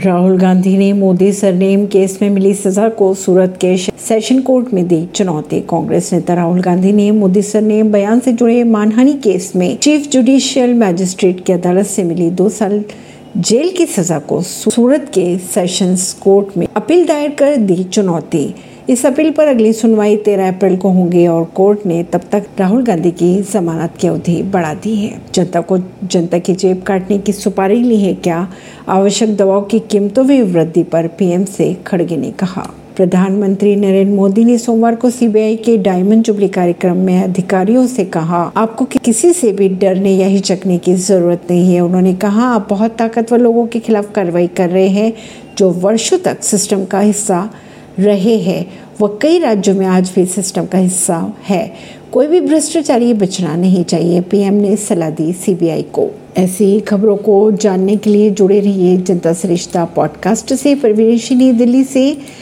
राहुल गांधी ने Modi surname case में मिली सजा को सूरत के सेशन कोर्ट में दी चुनौती। कांग्रेस नेता राहुल गांधी ने मोदी सरनेम बयान से जुड़े मानहानि केस में चीफ जुडिशियल मजिस्ट्रेट की अदालत से मिली 2 साल जेल की सजा को सूरत के सेशंस कोर्ट में अपील दायर कर दी चुनौती। इस अपील पर अगली सुनवाई 13 अप्रैल को होगी और कोर्ट ने तब तक राहुल गांधी की जमानत की अवधि बढ़ा दी है। जनता की जेब काटने की सुपारी ली है क्या? आवश्यक दवाओं की कीमतों में वृद्धि पर पीएम से खड़गे ने कहा। प्रधानमंत्री नरेंद्र मोदी ने सोमवार को सीबीआई के डायमंड जुबली कार्यक्रम में अधिकारियों से कहा, आपको किसी से भी डरने या हिचकने की जरूरत नहीं है। उन्होंने कहा, आप बहुत ताकतवर लोगों के खिलाफ कार्रवाई कर रहे हैं जो वर्षों तक सिस्टम का हिस्सा रहे हैं। वह कई राज्यों में आज भी सिस्टम का हिस्सा है। कोई भी भ्रष्टाचारी बचना नहीं चाहिए, पीएम ने सलाह दी सीबीआई को। ऐसी खबरों को जानने के लिए जुड़े रहिए जनता से रिश्ता पॉडकास्ट से। परवीन अर्शी, दिल्ली से।